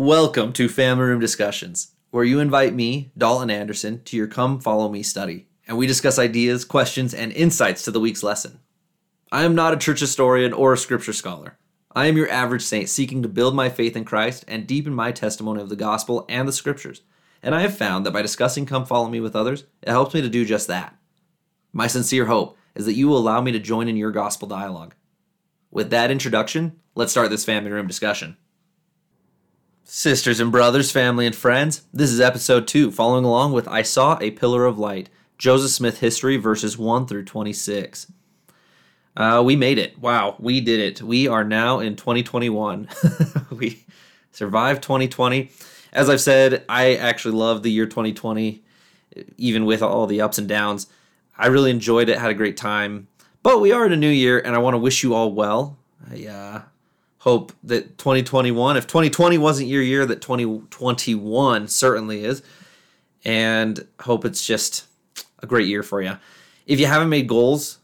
Welcome to Family Room Discussions, where you invite me, Dalton Anderson, to your Come, Follow Me study, and we discuss ideas, questions, and insights to the week's lesson. I am not a church historian or a scripture scholar. I am your average saint seeking to build my faith in Christ and deepen my testimony of the gospel and the scriptures, and I have found that by discussing Come, Follow Me with others, it helps me to do just that. My sincere hope is that you will allow me to join in your gospel dialogue. With that introduction, let's start this Family Room discussion. Sisters and brothers, family and friends, this is episode 2, following along with I Saw a Pillar of Light, Joseph Smith History, verses 1 through 26. We made it. Wow, we did it. We are now in 2021. We survived 2020. As I've said, I actually love the year 2020, even with all the ups and downs. I really enjoyed it, had a great time. But we are in a new year, and I want to wish you all well. I hope that 2021, if 2020 wasn't your year, that 2021 certainly is. And hope it's just a great year for you. If you haven't made goals,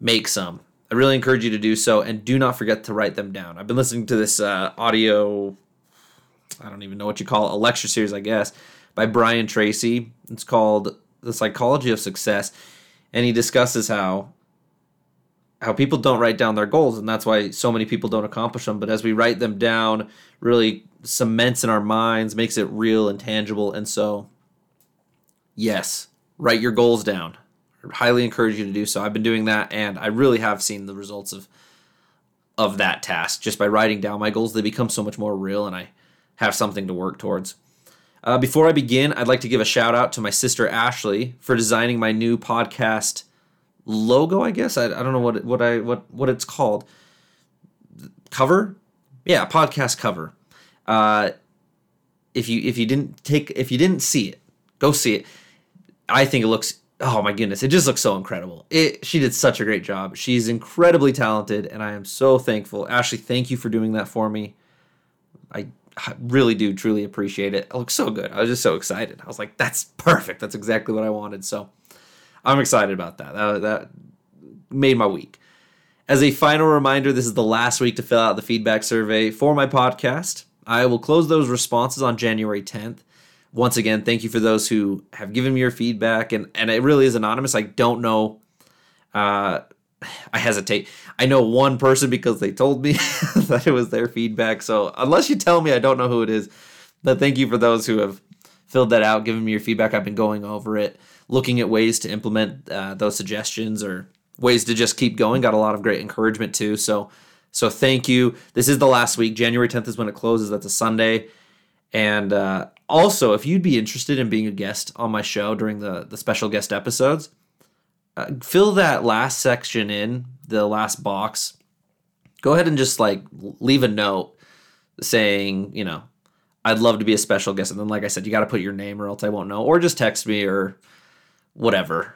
make some. I really encourage you to do so, and do not forget to write them down. I've been listening to this audio, I don't even know what you call it, a lecture series, I guess, by Brian Tracy. It's called The Psychology of Success, and he discusses how people don't write down their goals, and that's why so many people don't accomplish them. But as we write them down, really cements in our minds, makes it real and tangible. And so, yes, write your goals down. I highly encourage you to do so. I've been doing that, and I really have seen the results of that task. Just by writing down my goals, they become so much more real, and I have something to work towards. Before I begin, I'd like to give a shout-out to my sister Ashley for designing my new podcast logo, I guess. I don't know what it's called. Cover? Yeah, podcast cover. If you didn't see it, go see it. I think it looks, oh my goodness, it just looks so incredible. She did such a great job. She's incredibly talented, and I am so thankful. Ashley, thank you for doing that for me. I really do truly appreciate it. It looks so good. I was just so excited. I was like, that's perfect. That's exactly what I wanted. So I'm excited about that. That made my week. As a final reminder, this is the last week to fill out the feedback survey for my podcast. I will close those responses on January 10th. Once again, thank you for those who have given me your feedback. And it really is anonymous. I don't know. I hesitate. I know one person because they told me that it was their feedback. So unless you tell me, I don't know who it is. But thank you for those who have filled that out, given me your feedback. I've been going over it, looking at ways to implement those suggestions or ways to just keep going. Got a lot of great encouragement too. So thank you. This is the last week. January 10th is when it closes. That's a Sunday. And also, if you'd be interested in being a guest on my show during the special guest episodes, fill that last section in, the last box. Go ahead and just leave a note saying, I'd love to be a special guest. And then, like I said, you got to put your name or else I won't know. Or just text me or whatever.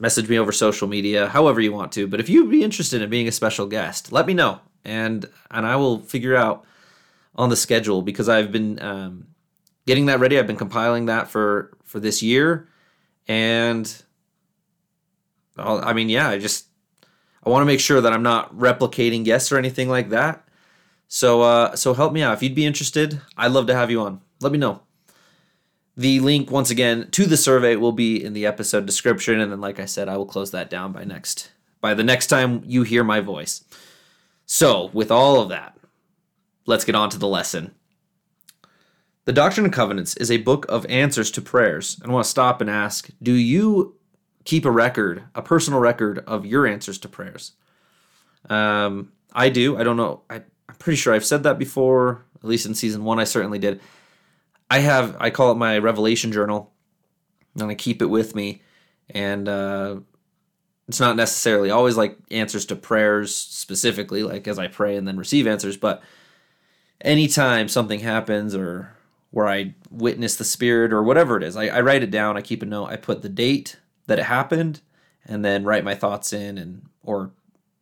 Message me over social media, however you want to. But if you'd be interested in being a special guest, let me know. And I will figure out on the schedule, because I've been getting that ready. I've been compiling that for this year. And I want to make sure that I'm not replicating guests or anything like that. So help me out. If you'd be interested, I'd love to have you on. Let me know. The link, once again, to the survey will be in the episode description. And then, like I said, I will close that down by the next time you hear my voice. So with all of that, let's get on to the lesson. The Doctrine and Covenants is a book of answers to prayers. And I want to stop and ask, do you keep a personal record of your answers to prayers? I do. I don't know. I'm pretty sure I've said that before, at least in season 1, I certainly did. I call it my revelation journal, and I keep it with me, and it's not necessarily always like answers to prayers specifically, like as I pray and then receive answers, but anytime something happens or where I witness the Spirit or whatever it is, I write it down, I keep a note, I put the date that it happened, and then write my thoughts in or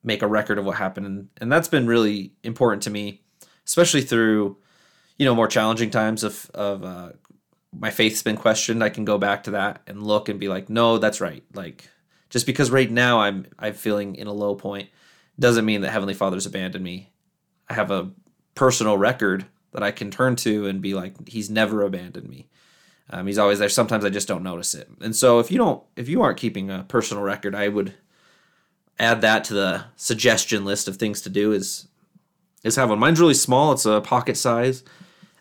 make a record of what happened. And that's been really important to me, especially through, more challenging times of my faith's been questioned. I can go back to that and look and be like, no, that's right. Like, just because right now I'm feeling in a low point doesn't mean that Heavenly Father's abandoned me. I have a personal record that I can turn to and be like, he's never abandoned me. He's always there. Sometimes I just don't notice it. And so if you aren't keeping a personal record, I would add that to the suggestion list of things to do is have one. Mine's really small. It's a pocket size.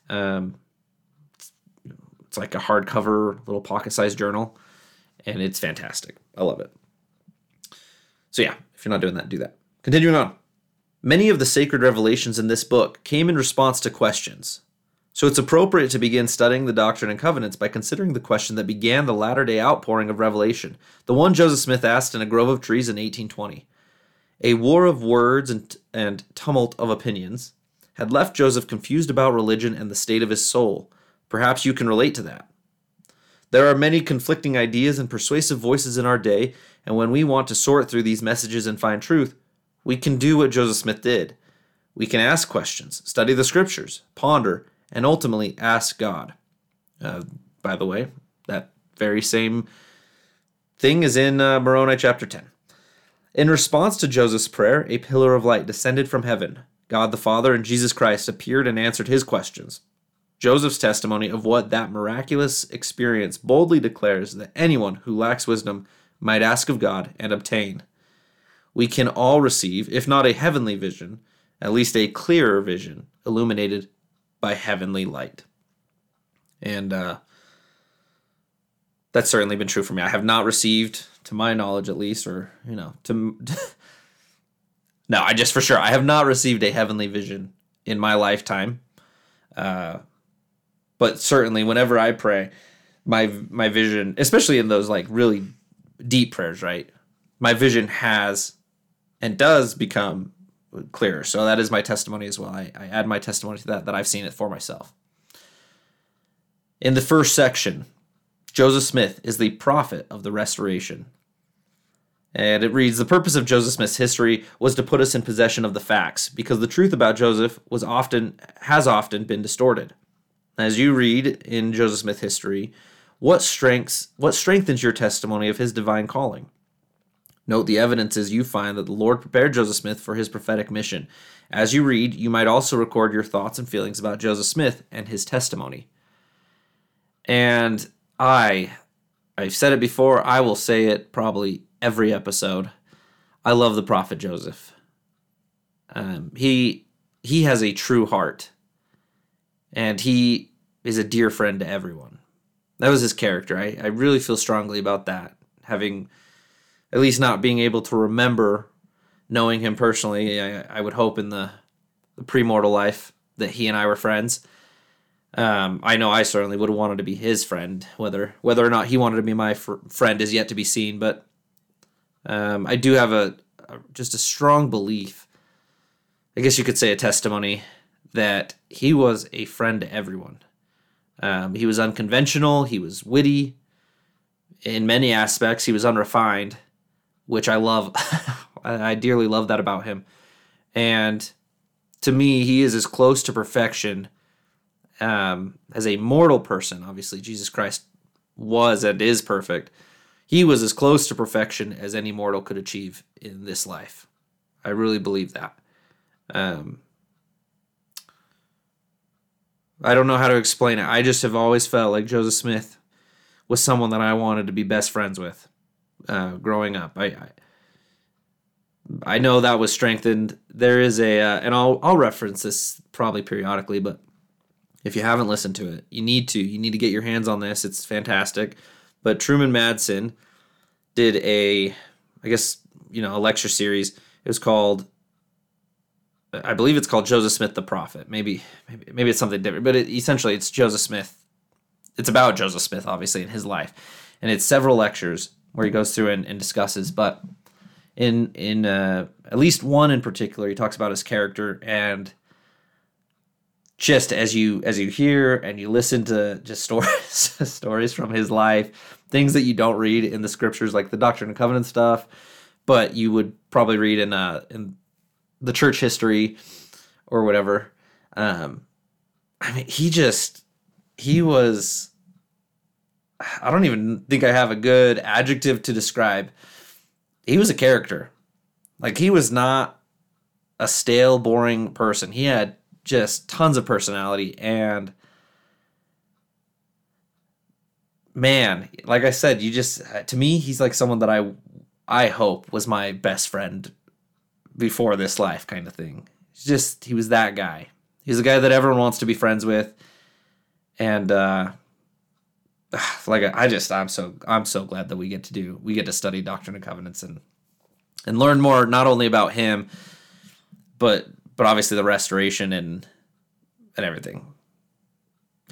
It's like a hardcover little pocket size journal, and it's fantastic. I love it. So yeah, if you're not doing that, do that. Continuing on. Many of the sacred revelations in this book came in response to questions. So it's appropriate to begin studying the Doctrine and Covenants by considering the question that began the latter-day outpouring of Revelation, the one Joseph Smith asked in a grove of trees in 1820. A war of words and tumult of opinions had left Joseph confused about religion and the state of his soul. Perhaps you can relate to that. There are many conflicting ideas and persuasive voices in our day, and when we want to sort through these messages and find truth, we can do what Joseph Smith did. We can ask questions, study the scriptures, ponder, and ultimately ask God. By the way, that very same thing is in Moroni chapter 10. In response to Joseph's prayer, a pillar of light descended from heaven. God the Father and Jesus Christ appeared and answered his questions. Joseph's testimony of what that miraculous experience boldly declares that anyone who lacks wisdom might ask of God and obtain. We can all receive, if not a heavenly vision, at least a clearer vision illuminated by heavenly light. And that's certainly been true for me. I have not received, to my knowledge at least, or, you know, I have not received a heavenly vision in my lifetime. But certainly whenever I pray, my vision, especially in those like really deep prayers, right? My vision has and does become clearer. So that is my testimony as well. I add my testimony to that I've seen it for myself. In the first section, Joseph Smith is the prophet of the restoration. And it reads, the purpose of Joseph Smith's history was to put us in possession of the facts, because the truth about Joseph has often been distorted. As you read in Joseph Smith History, what strengthens your testimony of his divine calling? Note the evidences you find that the Lord prepared Joseph Smith for his prophetic mission. As you read, you might also record your thoughts and feelings about Joseph Smith and his testimony. And I've said it before, I will say it probably every episode. I love the prophet Joseph. He has a true heart. And he is a dear friend to everyone. That was his character. I really feel strongly about that. Having, at least not being able to remember knowing him personally, I would hope in the premortal life that he and I were friends. I know I certainly would have wanted to be his friend. Whether or not he wanted to be my friend is yet to be seen, but I do have just a strong belief, I guess you could say a testimony, that he was a friend to everyone. He was unconventional, he was witty. In many aspects, he was unrefined, which I love. I dearly love that about him. And to me, he is as close to perfection as a mortal person. Obviously, Jesus Christ was and is perfect. He was as close to perfection as any mortal could achieve in this life. I really believe that. I don't know how to explain it. I just have always felt like Joseph Smith was someone that I wanted to be best friends with growing up. I know that was strengthened. There is and I'll reference this probably periodically, but if you haven't listened to it, you need to get your hands on this. It's fantastic. But Truman Madsen did a lecture series. It was called, I believe it's called Joseph Smith the Prophet. Maybe it's something different, but essentially it's Joseph Smith. It's about Joseph Smith, obviously, in his life. And it's several lectures where he goes through and discusses. But in at least one in particular, he talks about his character. And just as you hear and you listen to just stories from his life, things that you don't read in the scriptures, like the Doctrine and Covenant stuff, but you would probably read in the church history or whatever. He was, I don't even think I have a good adjective to describe. He was a character. Like, he was not a stale, boring person. He had just tons of personality. And man, like I said, you just, to me, he's like someone that I hope was my best friend before this life kind of thing. He was that guy. He's a guy that everyone wants to be friends with. And I'm so glad that we get to study Doctrine and Covenants and learn more, not only about him, but obviously the restoration and everything.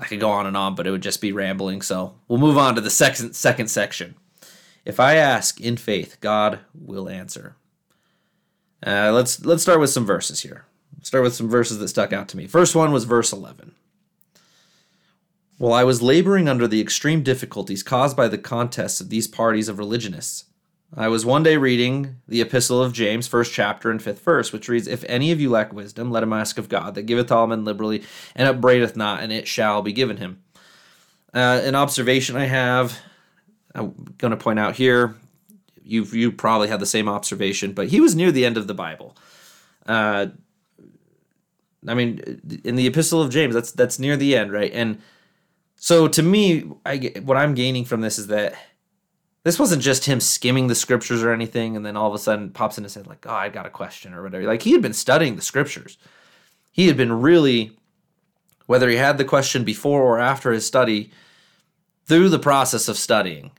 I could go on and on, but it would just be rambling. So we'll move on to the second section. If I ask in faith, God will answer. Let's start with some verses here. Start with some verses that stuck out to me. First one was verse 11. While I was laboring under the extreme difficulties caused by the contests of these parties of religionists, I was one day reading the Epistle of James, 1st chapter and 5th verse, which reads, "If any of you lack wisdom, let him ask of God, that giveth all men liberally, and upbraideth not, and it shall be given him." An observation I have, I'm going to point out here, you probably had the same observation, but he was near the end of the Bible. In the Epistle of James, that's near the end, right? And so to me, what I'm gaining from this is that this wasn't just him skimming the scriptures or anything, and then all of a sudden pops in and said, like, "Oh, I got a question," or whatever. Like, he had been studying the scriptures. He had been really, whether he had the question before or after his study, through the process of studying,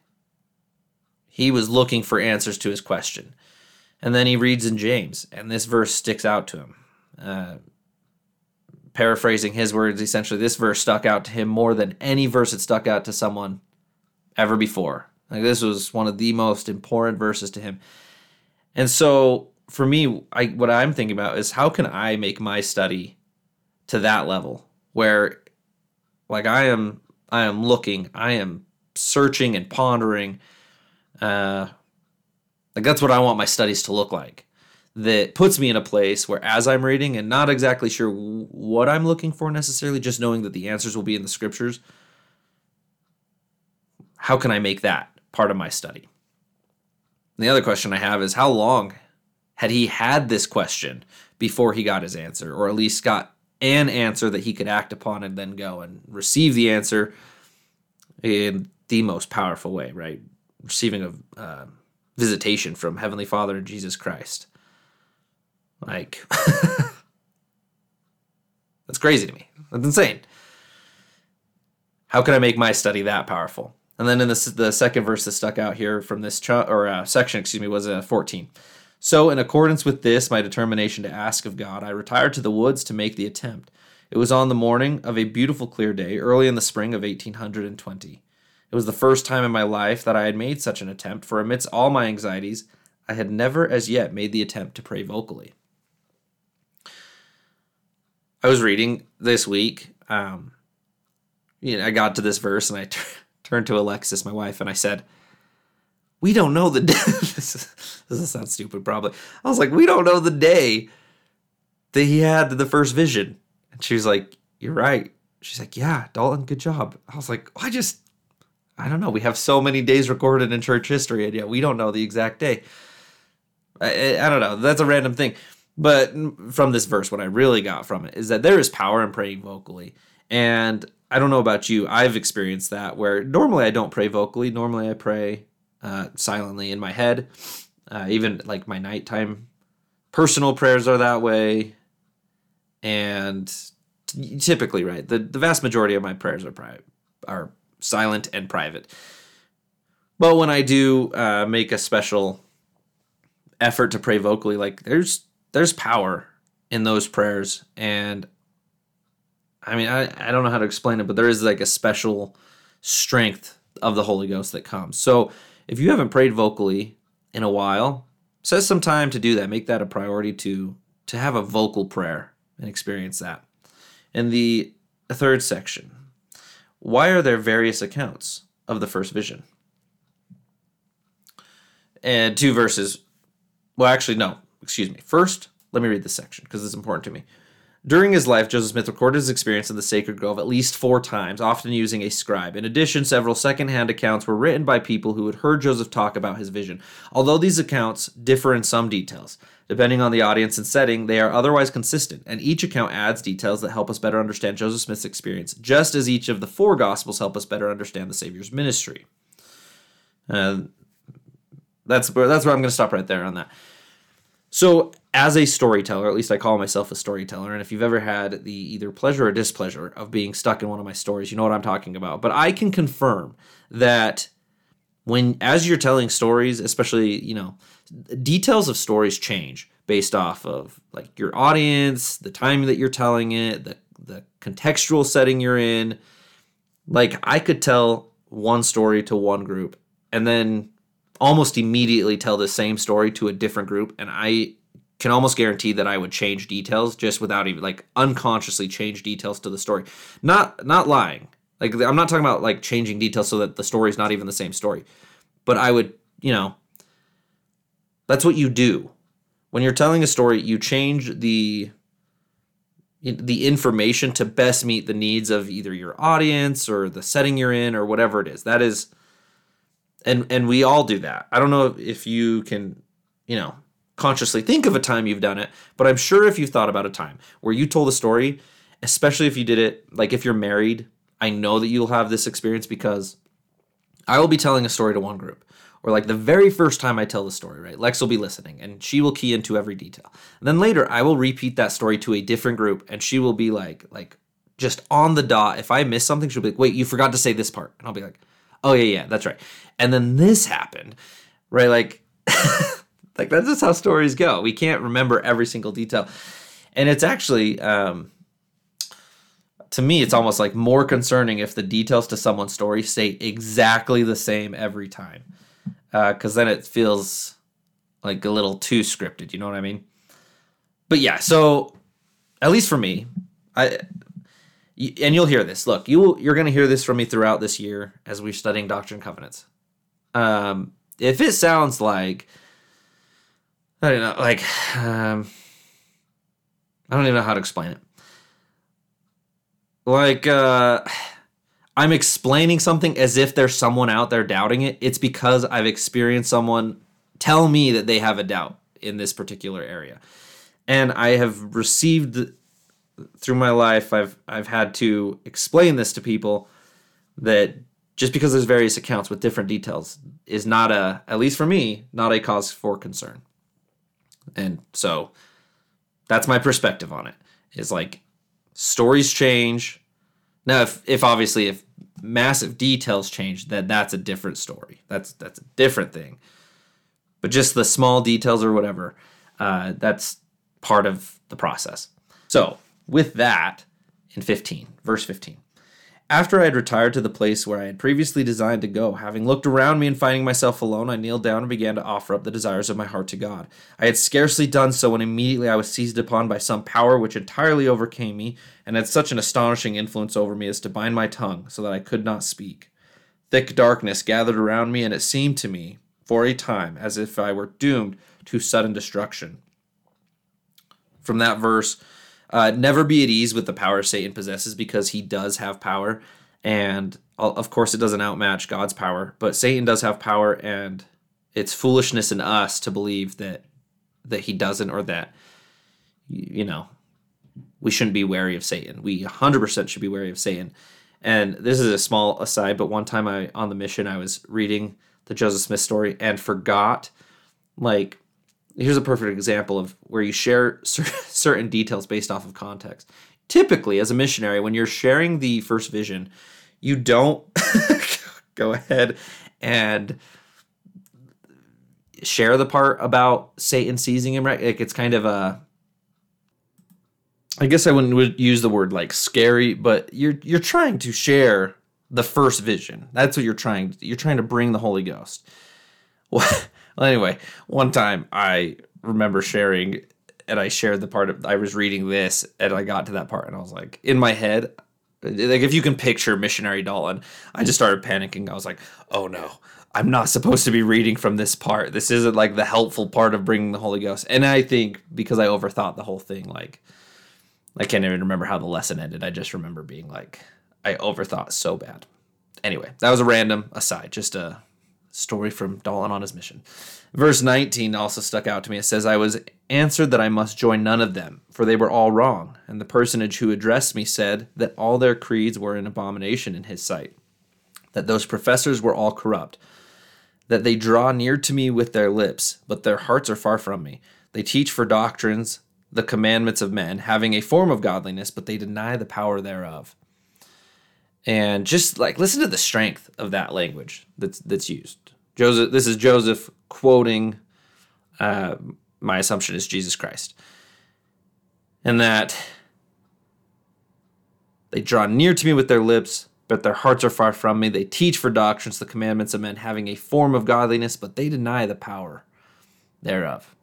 he was looking for answers to his question. And then he reads in James, and this verse sticks out to him. Paraphrasing his words, essentially, this verse stuck out to him more than any verse that stuck out to someone ever before. Like, this was one of the most important verses to him. And so, for me, what I'm thinking about is, how can I make my study to that level where, like, I am looking, I am searching and pondering. Like, that's what I want my studies to look like. That puts me in a place where, as I'm reading and not exactly sure what I'm looking for necessarily, just knowing that the answers will be in the scriptures, how can I make that part of my study? And the other question I have is, how long had he had this question before he got his answer, or at least got an answer that he could act upon and then go and receive the answer in the most powerful way, right? Receiving a visitation from Heavenly Father and Jesus Christ. Like, that's crazy to me. That's insane. How can I make my study that powerful? And then in the second verse that stuck out here from this section, was 14. "So in accordance with this, my determination to ask of God, I retired to the woods to make the attempt. It was on the morning of a beautiful clear day, early in the spring of 1820. It was the first time in my life that I had made such an attempt, for amidst all my anxieties, I had never as yet made the attempt to pray vocally." I was reading this week. I got to this verse and I turned to Alexis, my wife, and I said, "We don't know the day." This sounds stupid, probably. I was like, "We don't know the day that he had the first vision." And she was like, "You're right." She's like, "Yeah, Dalton, good job." I was like, I don't know. We have so many days recorded in church history, and yet we don't know the exact day. I don't know. That's a random thing. But from this verse, what I really got from it is that there is power in praying vocally. And I don't know about you, I've experienced that where normally I don't pray vocally. Normally I pray silently in my head. Even like my nighttime personal prayers are that way. And typically, right, the vast majority of my prayers are silent and private. But when I do make a special effort to pray vocally, like there's power in those prayers. And I mean, I don't know how to explain it, but there is like a special strength of the Holy Ghost that comes. So if you haven't prayed vocally in a while, set some time to do that. Make that a priority to have a vocal prayer and experience that. In the third section, why are there various accounts of the first vision? And two verses. Well, actually, no. Excuse me. First, let me read this section because it's important to me. During his life, Joseph Smith recorded his experience in the sacred grove at least 4 times, often using a scribe. In addition, several secondhand accounts were written by people who had heard Joseph talk about his vision, although these accounts differ in some details. Depending on the audience and setting, they are otherwise consistent, and each account adds details that help us better understand Joseph Smith's experience, just as each of the four Gospels help us better understand the Savior's ministry. That's where I'm going to stop right there on that. So, as a storyteller, at least I call myself a storyteller, and if you've ever had the either pleasure or displeasure of being stuck in one of my stories, you know what I'm talking about. But I can confirm that as you're telling stories, especially, details of stories change based off of like your audience, the time that you're telling it, the contextual setting you're in. Like, I could tell one story to one group and then almost immediately tell the same story to a different group, and I can almost guarantee that I would change details just without even, like, unconsciously change details to the story. Not lying. Like, I'm not talking about like changing details so that the story's not even the same story, but I would, that's what you do when you're telling a story. You change the information to best meet the needs of either your audience or the setting you're in or whatever it is. That is, and we all do that. I don't know if you can, consciously think of a time you've done it, but I'm sure if you've thought about a time where you told a story, especially if you did it, like if you're married, I know that you'll have this experience because I will be telling a story to one group, or like the very first time I tell the story, right? Lex will be listening and she will key into every detail. And then later I will repeat that story to a different group and she will be like just on the dot. If I miss something, she'll be like, wait, you forgot to say this part. And I'll be like, oh yeah, that's right. And then this happened, right? Like, like that's just how stories go. We can't remember every single detail. And it's actually, to me, it's almost like more concerning if the details to someone's story stay exactly the same every time, because then it feels like a little too scripted. You know what I mean? But yeah, so at least for me, and you'll hear this. Look, you're going to hear this from me throughout this year as we're studying Doctrine and Covenants. If it sounds like, I don't know, like I don't even know how to explain it. Like, I'm explaining something as if there's someone out there doubting it. It's because I've experienced someone tell me that they have a doubt in this particular area. And I have received through my life, I've had to explain this to people, that just because there's various accounts with different details is not a, at least for me, not a cause for concern. And so that's my perspective on it, is like, stories change. Now, if obviously if massive details change, then that's a different story. That's a different thing. But just the small details or whatever, that's part of the process. So with that, in verse 15. After I had retired to the place where I had previously designed to go, having looked around me and finding myself alone, I kneeled down and began to offer up the desires of my heart to God. I had scarcely done so when immediately I was seized upon by some power which entirely overcame me and had such an astonishing influence over me as to bind my tongue so that I could not speak. Thick darkness gathered around me, and it seemed to me, for a time, as if I were doomed to sudden destruction. From that verse, never be at ease with the power Satan possesses, because he does have power. And, of course, it doesn't outmatch God's power. But Satan does have power, and it's foolishness in us to believe that he doesn't, or that, we shouldn't be wary of Satan. We 100% should be wary of Satan. And this is a small aside, but one time on the mission, I was reading the Joseph Smith story and forgot, like, here's a perfect example of where you share certain details based off of context. Typically, as a missionary, when you're sharing the first vision, you don't go ahead and share the part about Satan seizing him, right? Like, it's kind of a, I guess I wouldn't use the word like scary, but you're trying to share the first vision. That's what you're trying to bring the Holy Ghost. What? Well, anyway, one time I remember sharing, and I shared the part I was reading this, and I got to that part, and I was like, in my head, like if you can picture missionary Dalton, I just started panicking. I was like, oh no, I'm not supposed to be reading from this part. This isn't like the helpful part of bringing the Holy Ghost. And I think because I overthought the whole thing, like I can't even remember how the lesson ended. I just remember being like, I overthought so bad. Anyway, that was a random aside, just a story from Dalton on his mission. Verse 19 also stuck out to me. It says, I was answered that I must join none of them, for they were all wrong, and the personage who addressed me said that all their creeds were an abomination in his sight, that those professors were all corrupt, that they draw near to me with their lips, but their hearts are far from me. They teach for doctrines the commandments of men, having a form of godliness, but they deny the power thereof. And just like, listen to the strength of that language that's used. Joseph, this is Joseph quoting, my assumption is Jesus Christ. And that they draw near to me with their lips, but their hearts are far from me. They teach for doctrines the commandments of men, having a form of godliness, but they deny the power thereof.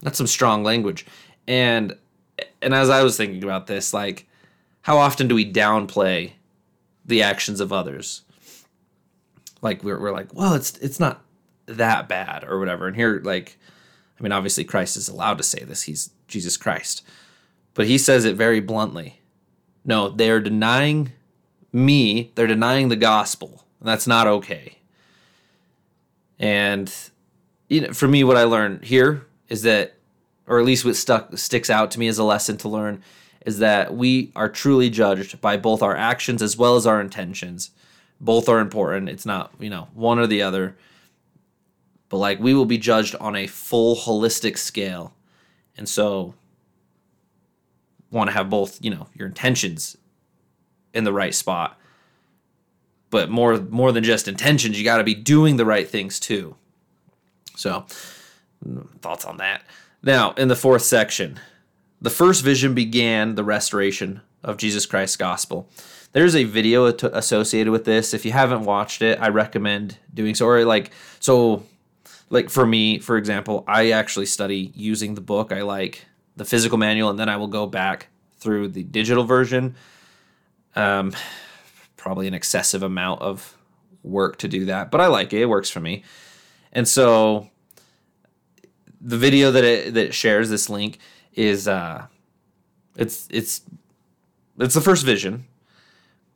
That's some strong language. And as I was thinking about this, like, how often do we downplay the actions of others? Like, we're like, well, it's not that bad or whatever. And here, like, I mean, obviously Christ is allowed to say this. He's Jesus Christ. But he says it very bluntly. No, they're denying me. They're denying the gospel. And that's not okay. And, you know, for me, what I learned here is that, or at least what sticks out to me as a lesson to learn, is that we are truly judged by both our actions as well as our intentions. Both are important. It's not, you know, one or the other. But, like, we will be judged on a full holistic scale. And so want to have both, you know, your intentions in the right spot. But more than just intentions, you got to be doing the right things too. So, thoughts on that. Now, in the fourth section, the first vision began the restoration of Jesus Christ's gospel. There's a video associated with this. If you haven't watched it, I recommend doing so. Or like for me, for example, I actually study using the book. I like the physical manual, and then I will go back through the digital version. Probably an excessive amount of work to do that, but I like it. It works for me. And so the video that it shares, this link, is it's the first vision.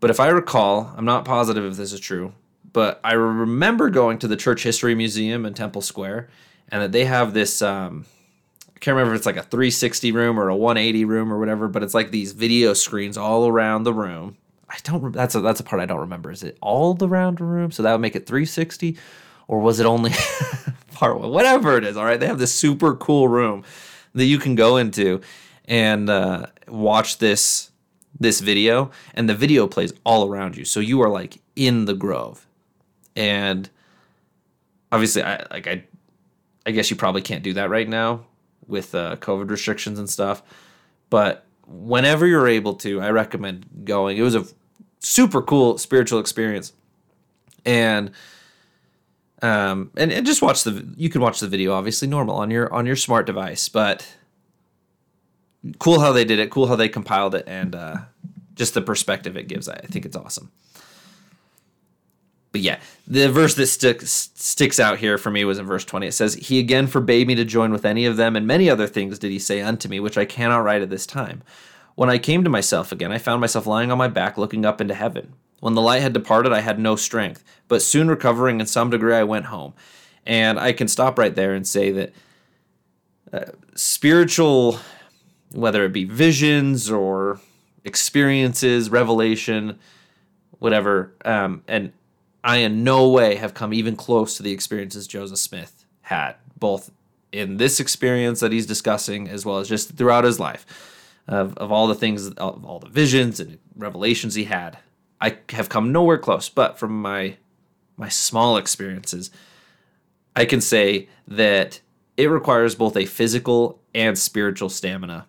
But if I recall, I'm not positive if this is true, but I remember going to the Church History Museum in Temple Square, and that they have this, I can't remember if it's like a 360 room or a 180 room or whatever, but it's like these video screens all around the room. That's a part I don't remember. Is it all around the room? So that would make it 360, or was it only part one? Whatever it is, all right? They have this super cool room that you can go into and watch this video, and the video plays all around you. So you are like in the grove. And obviously I guess you probably can't do that right now with COVID restrictions and stuff, but whenever you're able to, I recommend going. It was a super cool spiritual experience. And just watch you can watch the video, obviously normal on your smart device, but cool how they did it, cool how they compiled it, and just the perspective it gives. I think it's awesome. But yeah, the verse that sticks out here for me was in verse 20. It says, "He again forbade me to join with any of them, and many other things did he say unto me, which I cannot write at this time. When I came to myself again, I found myself lying on my back, looking up into heaven. When the light had departed, I had no strength, but soon recovering in some degree, I went home." And I can stop right there and say that spiritual, whether it be visions or experiences, revelation, whatever, and I in no way have come even close to the experiences Joseph Smith had, both in this experience that he's discussing as well as just throughout his life, of all the things, of all the visions and revelations he had. I have come nowhere close, but from my small experiences, I can say that it requires both a physical and spiritual stamina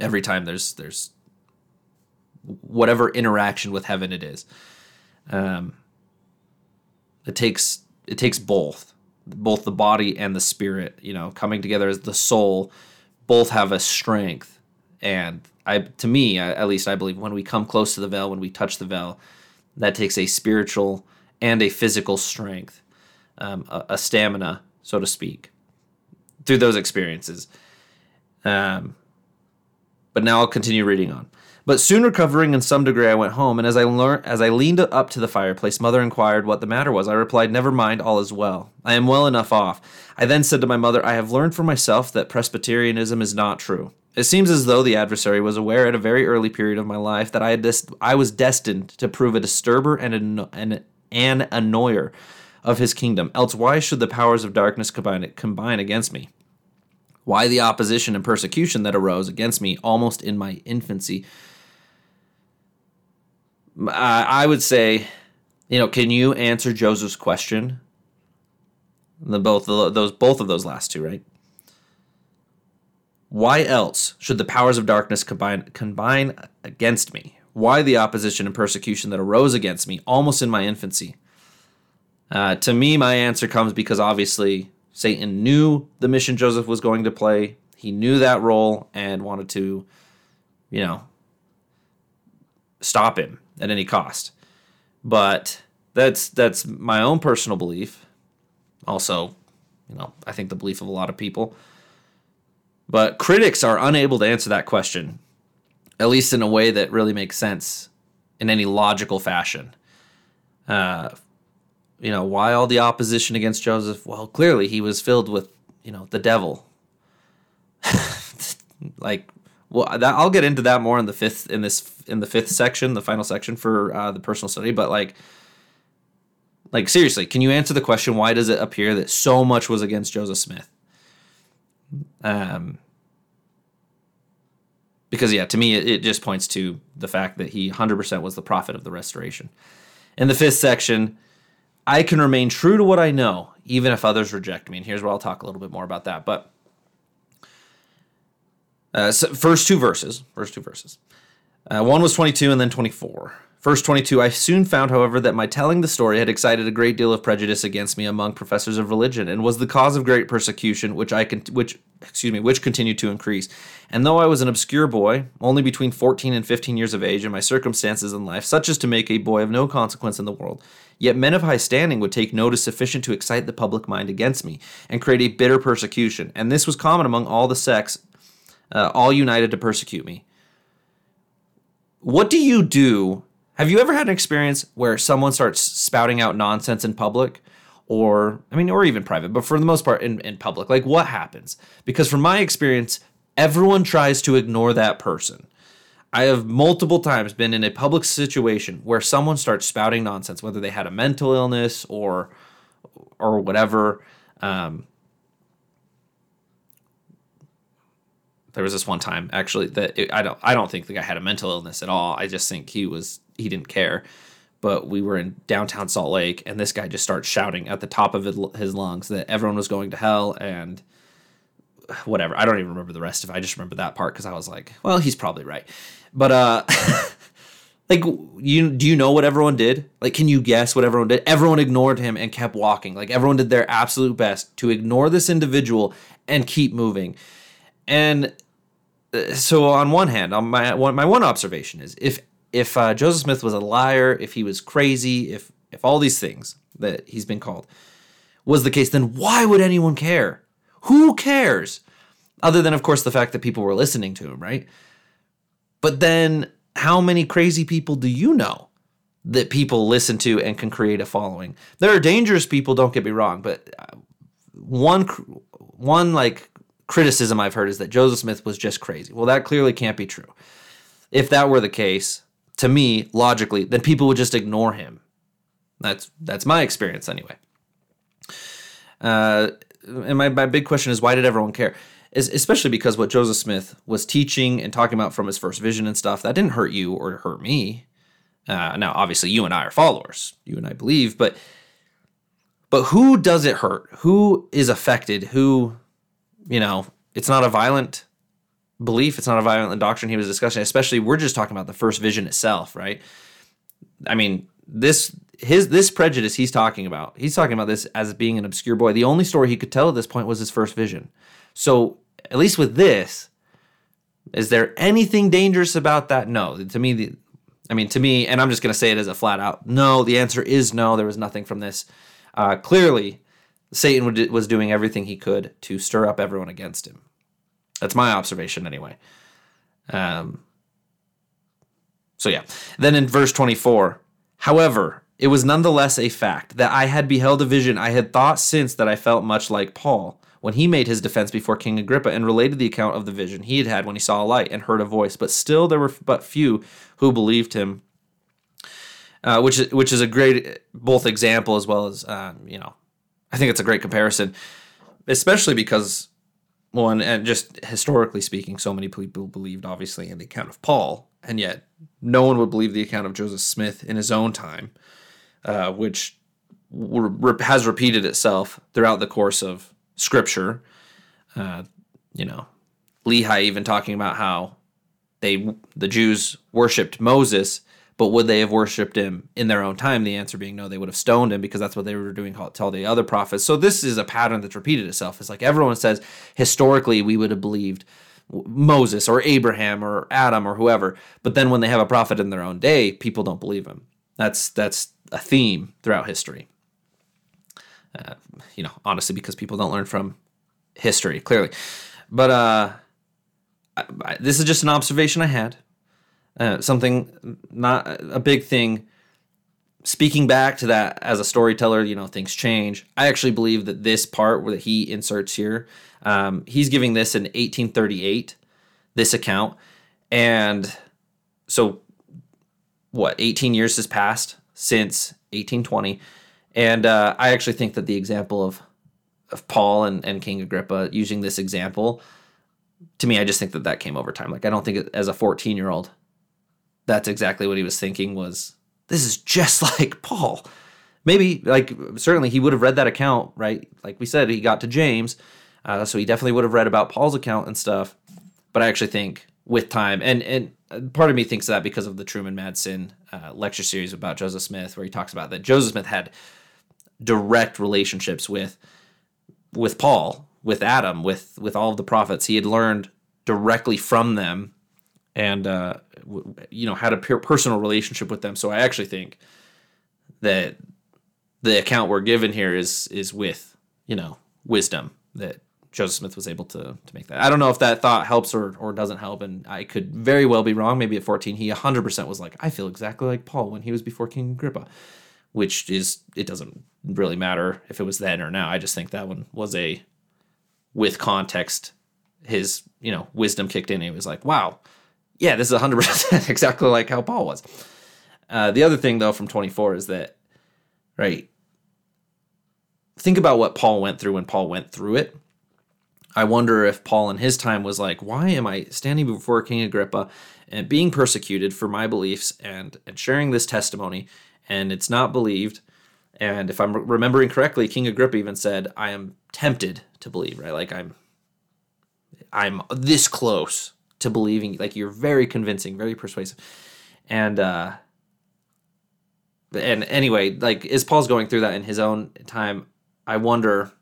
every time there's whatever interaction with heaven it is. It takes both the body and the spirit, you know, coming together as the soul, both have a strength. And I believe when we come close to the veil, when we touch the veil, that takes a spiritual and a physical strength, a stamina, so to speak, through those experiences. But now I'll continue reading on. But soon recovering in some degree, I went home, and as I leaned up to the fireplace, mother inquired what the matter was. I replied, "Never mind, all is well. I am well enough off." I then said to my mother, "I have learned for myself that Presbyterianism is not true." It seems as though the adversary was aware at a very early period of my life that I was destined to prove a disturber and an annoyer of his kingdom. Else why should the powers of darkness combine against me? Why the opposition and persecution that arose against me almost in my infancy? I would say, can you answer Joseph's question? Both of those last two, right? Why else should the powers of darkness combine against me? Why the opposition and persecution that arose against me almost in my infancy? To me, my answer comes because obviously Satan knew the mission Joseph was going to play. He knew that role and wanted to, stop him at any cost. But that's my own personal belief. Also, I think the belief of a lot of people. But critics are unable to answer that question, at least in a way that really makes sense in any logical fashion. Why all the opposition against Joseph? Well, clearly he was filled with, the devil. I'll get into that more in the fifth section, the final section for the personal study. But seriously, can you answer the question? Why does it appear that so much was against Joseph Smith? Because to me, it just points to the fact that he 100% was the prophet of the restoration. In the fifth section, I can remain true to what I know, even if others reject me. And here's where I'll talk a little bit more about that. But so first two verses. One was 22 and then 24. Verse 22, I soon found, however, that my telling the story had excited a great deal of prejudice against me among professors of religion, and was the cause of great persecution, which continued to increase. And though I was an obscure boy, only between 14 and 15 years of age, and my circumstances in life, such as to make a boy of no consequence in the world, yet men of high standing would take notice sufficient to excite the public mind against me, and create a bitter persecution. And this was common among all the sects, all united to persecute me. What do you do? Have you ever had an experience where someone starts spouting out nonsense in public or even private, but for the most part in public? What happens? Because from my experience, everyone tries to ignore that person. I have multiple times been in a public situation where someone starts spouting nonsense, whether they had a mental illness or whatever. There was this one time actually that I don't think the guy had a mental illness at all. I just think he didn't care. But we were in downtown Salt Lake, and this guy just starts shouting at the top of his lungs that everyone was going to hell and whatever. I don't even remember the rest of it. I just remember that part because I was like, well, he's probably right. But do you know what everyone did? Can you guess what everyone did? Everyone ignored him and kept walking. Everyone did their absolute best to ignore this individual and keep moving. And so on one hand, on my one observation is if Joseph Smith was a liar, if he was crazy, if all these things that he's been called was the case, then why would anyone care? Who cares? Other than, of course, the fact that people were listening to him, right? But then how many crazy people do you know that people listen to and can create a following? There are dangerous people, don't get me wrong, but one criticism I've heard is that Joseph Smith was just crazy. Well, that clearly can't be true. If that were the case, to me, logically, then people would just ignore him. That's my experience anyway. And my big question is, why did everyone care? Especially because what Joseph Smith was teaching and talking about from his first vision and stuff, that didn't hurt you or hurt me. Now, obviously, you and I are followers. You and I believe, but who does it hurt? Who is affected? Who, it's not a violent belief. It's not a violent doctrine he was discussing, especially we're just talking about the first vision itself, right? I mean, this prejudice he's talking about this as being an obscure boy. The only story he could tell at this point was his first vision. So at least with this, is there anything dangerous about that? No. To me, and I'm just going to say it as a flat out no, the answer is no, there was nothing from this. Clearly, Satan was doing everything he could to stir up everyone against him. That's my observation anyway. So yeah. Then in verse 24, however, it was nonetheless a fact that I had beheld a vision I had thought since that I felt much like Paul when he made his defense before King Agrippa and related the account of the vision he had had when he saw a light and heard a voice, but still there were but few who believed him, which is a great both example as well as, I think it's a great comparison, especially because, one, and just historically speaking, so many people believed, obviously, in the account of Paul, and yet no one would believe the account of Joseph Smith in his own time, which has repeated itself throughout the course of Scripture. Lehi even talking about how the Jews worshipped Moses, but would they have worshipped him in their own time? The answer being no, they would have stoned him because that's what they were doing to all the other prophets. So this is a pattern that's repeated itself. It's like everyone says, historically, we would have believed Moses or Abraham or Adam or whoever, but then when they have a prophet in their own day, people don't believe him. That's a theme throughout history. Honestly, because people don't learn from history, clearly. But this is just an observation I had. Something, not a big thing. Speaking back to that as a storyteller, things change. I actually believe that this part where he inserts here, he's giving this in 1838, this account. And so what, 18 years has passed since 1820. And I actually think that the example of Paul and King Agrippa using this example, to me, I just think that came over time. Like, I don't think as a 14-year-old, that's exactly what he was thinking was, this is just like Paul. Maybe, certainly he would have read that account, right? Like we said, he got to James, so he definitely would have read about Paul's account and stuff. But I actually think with time, and part of me thinks that because of the Truman Madsen lecture series about Joseph Smith, where he talks about that Joseph Smith had direct relationships with Paul, with Adam, with all of the prophets. He had learned directly from them and, had a personal relationship with them. So I actually think that the account we're given here is with, wisdom that Joseph Smith was able to make that. I don't know if that thought helps or doesn't help, and I could very well be wrong. Maybe at 14, he 100% was like, I feel exactly like Paul when he was before King Agrippa, which is, it doesn't really matter if it was then or now. I just think that one was with context, his, wisdom kicked in, and he was like, wow, yeah, this is 100% exactly like how Paul was. The other thing, though, from 24 is that, right, think about what Paul went through when Paul went through it. I wonder if Paul in his time was like, why am I standing before King Agrippa and being persecuted for my beliefs and sharing this testimony, and it's not believed? And if I'm remembering correctly, King Agrippa even said, I am tempted to believe, right? Like I'm this close to believing, like you're very convincing, very persuasive. And anyway, like as Paul's going through that in his own time, I wonder,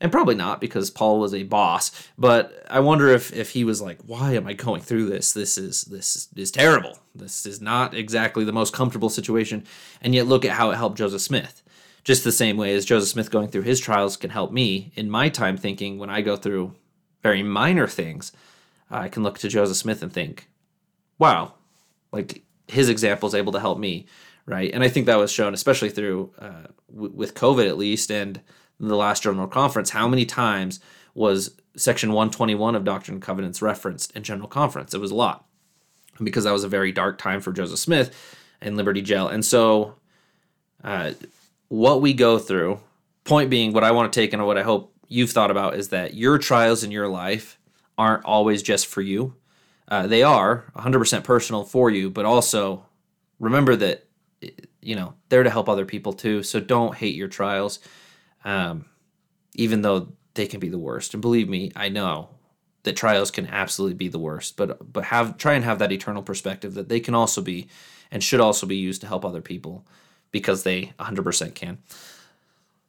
and probably not because Paul was a boss, but I wonder if he was like, why am I going through this? This is terrible. This is not exactly the most comfortable situation. And yet look at how it helped Joseph Smith. Just the same way as Joseph Smith going through his trials can help me in my time thinking when I go through very minor things, I can look to Joseph Smith and think, wow, like his example is able to help me, right? And I think that was shown, especially through with COVID at least, and the last General Conference, how many times was Section 121 of Doctrine and Covenants referenced in General Conference? It was a lot, because that was a very dark time for Joseph Smith and Liberty Jail. And so... what we go through, point being what I want to take and what I hope you've thought about is that your trials in your life aren't always just for you. They are 100% personal for you, but also remember that, they're to help other people too. So don't hate your trials, even though they can be the worst. And believe me, I know that trials can absolutely be the worst, but try and have that eternal perspective that they can also be and should also be used to help other people, because they 100% can.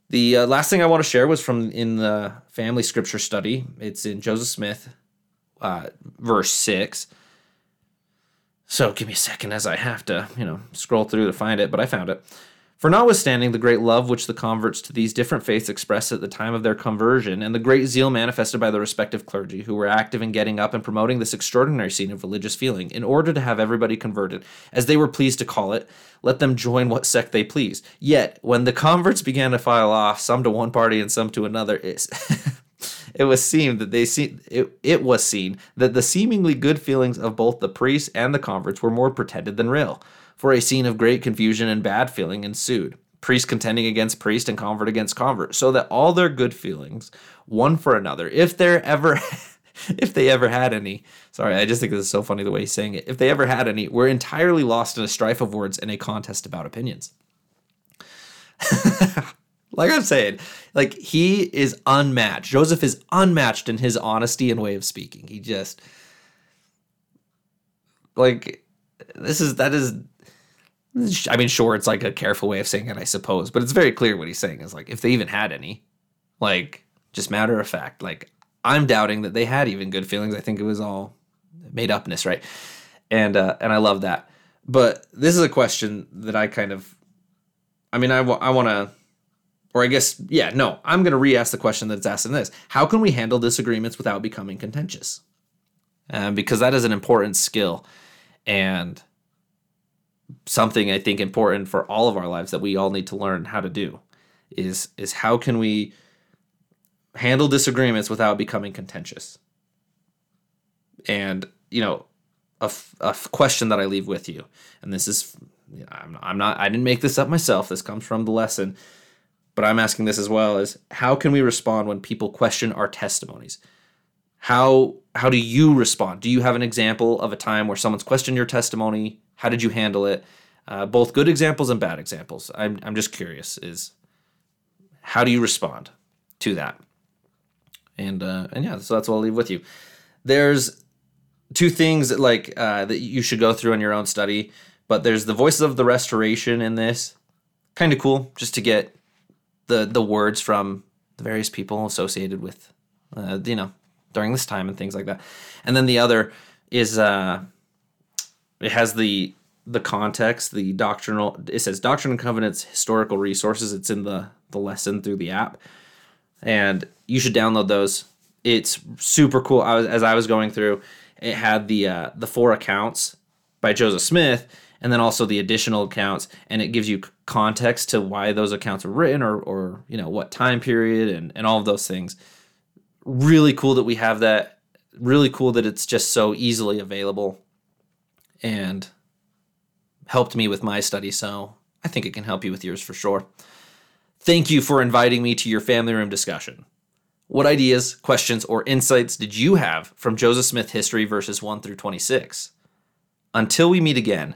The last thing I want to share was from in the family scripture study. It's in Joseph Smith, verse 6. So give me a second as I have to, scroll through to find it, but I found it. For notwithstanding the great love which the converts to these different faiths expressed at the time of their conversion, and the great zeal manifested by the respective clergy, who were active in getting up and promoting this extraordinary scene of religious feeling, in order to have everybody converted, as they were pleased to call it, let them join what sect they pleased. Yet, when the converts began to file off, some to one party and some to another, it was seen that the seemingly good feelings of both the priests and the converts were more pretended than real. For a scene of great confusion and bad feeling ensued, priest contending against priest and convert against convert, so that all their good feelings, one for another, if they ever had any, sorry, I just think this is so funny the way he's saying it, if they ever had any, were entirely lost in a strife of words and a contest about opinions. Like I'm saying, like, he is unmatched. Joseph is unmatched in his honesty and way of speaking. He just, like, I mean, sure, it's like a careful way of saying it, I suppose, but it's very clear what he's saying is, like, if they even had any, like, just matter of fact, like, I'm doubting that they had even good feelings. I think it was all made upness, right? And I love that. But this is a question that I kind of, I mean, I'm going to re-ask the question that's asked in this. How can we handle disagreements without becoming contentious? Because that is an important skill. And something I think important for all of our lives that we all need to learn how to do is how can we handle disagreements without becoming contentious? And, you know, a question that I leave with you, and this is, you know, I didn't make this up myself. This comes from the lesson, but I'm asking this as well, is how can we respond when people question our testimonies? How do you respond? Do you have an example of a time where someone's questioned your testimony? How did you handle it? Both good examples and bad examples. I'm just curious, is how do you respond to that? And so that's what I'll leave with you. There's two things that you should go through in your own study, but there's the Voices of the Restoration in this. Kind of cool just to get the words from the various people associated with, during this time and things like that. And then the other is, it has the context, the doctrinal, it says Doctrine and Covenants Historical Resources. It's in the lesson through the app, and you should download those. It's super cool. As I was going through, it had the four accounts by Joseph Smith, and then also the additional accounts, and it gives you context to why those accounts were written or you know, what time period and all of those things. Really cool that we have that. Really cool that it's just so easily available, and helped me with my study, so I think it can help you with yours for sure. Thank you for inviting me to your family room discussion. What ideas, questions, or insights did you have from Joseph Smith History verses 1 through 26? Until we meet again,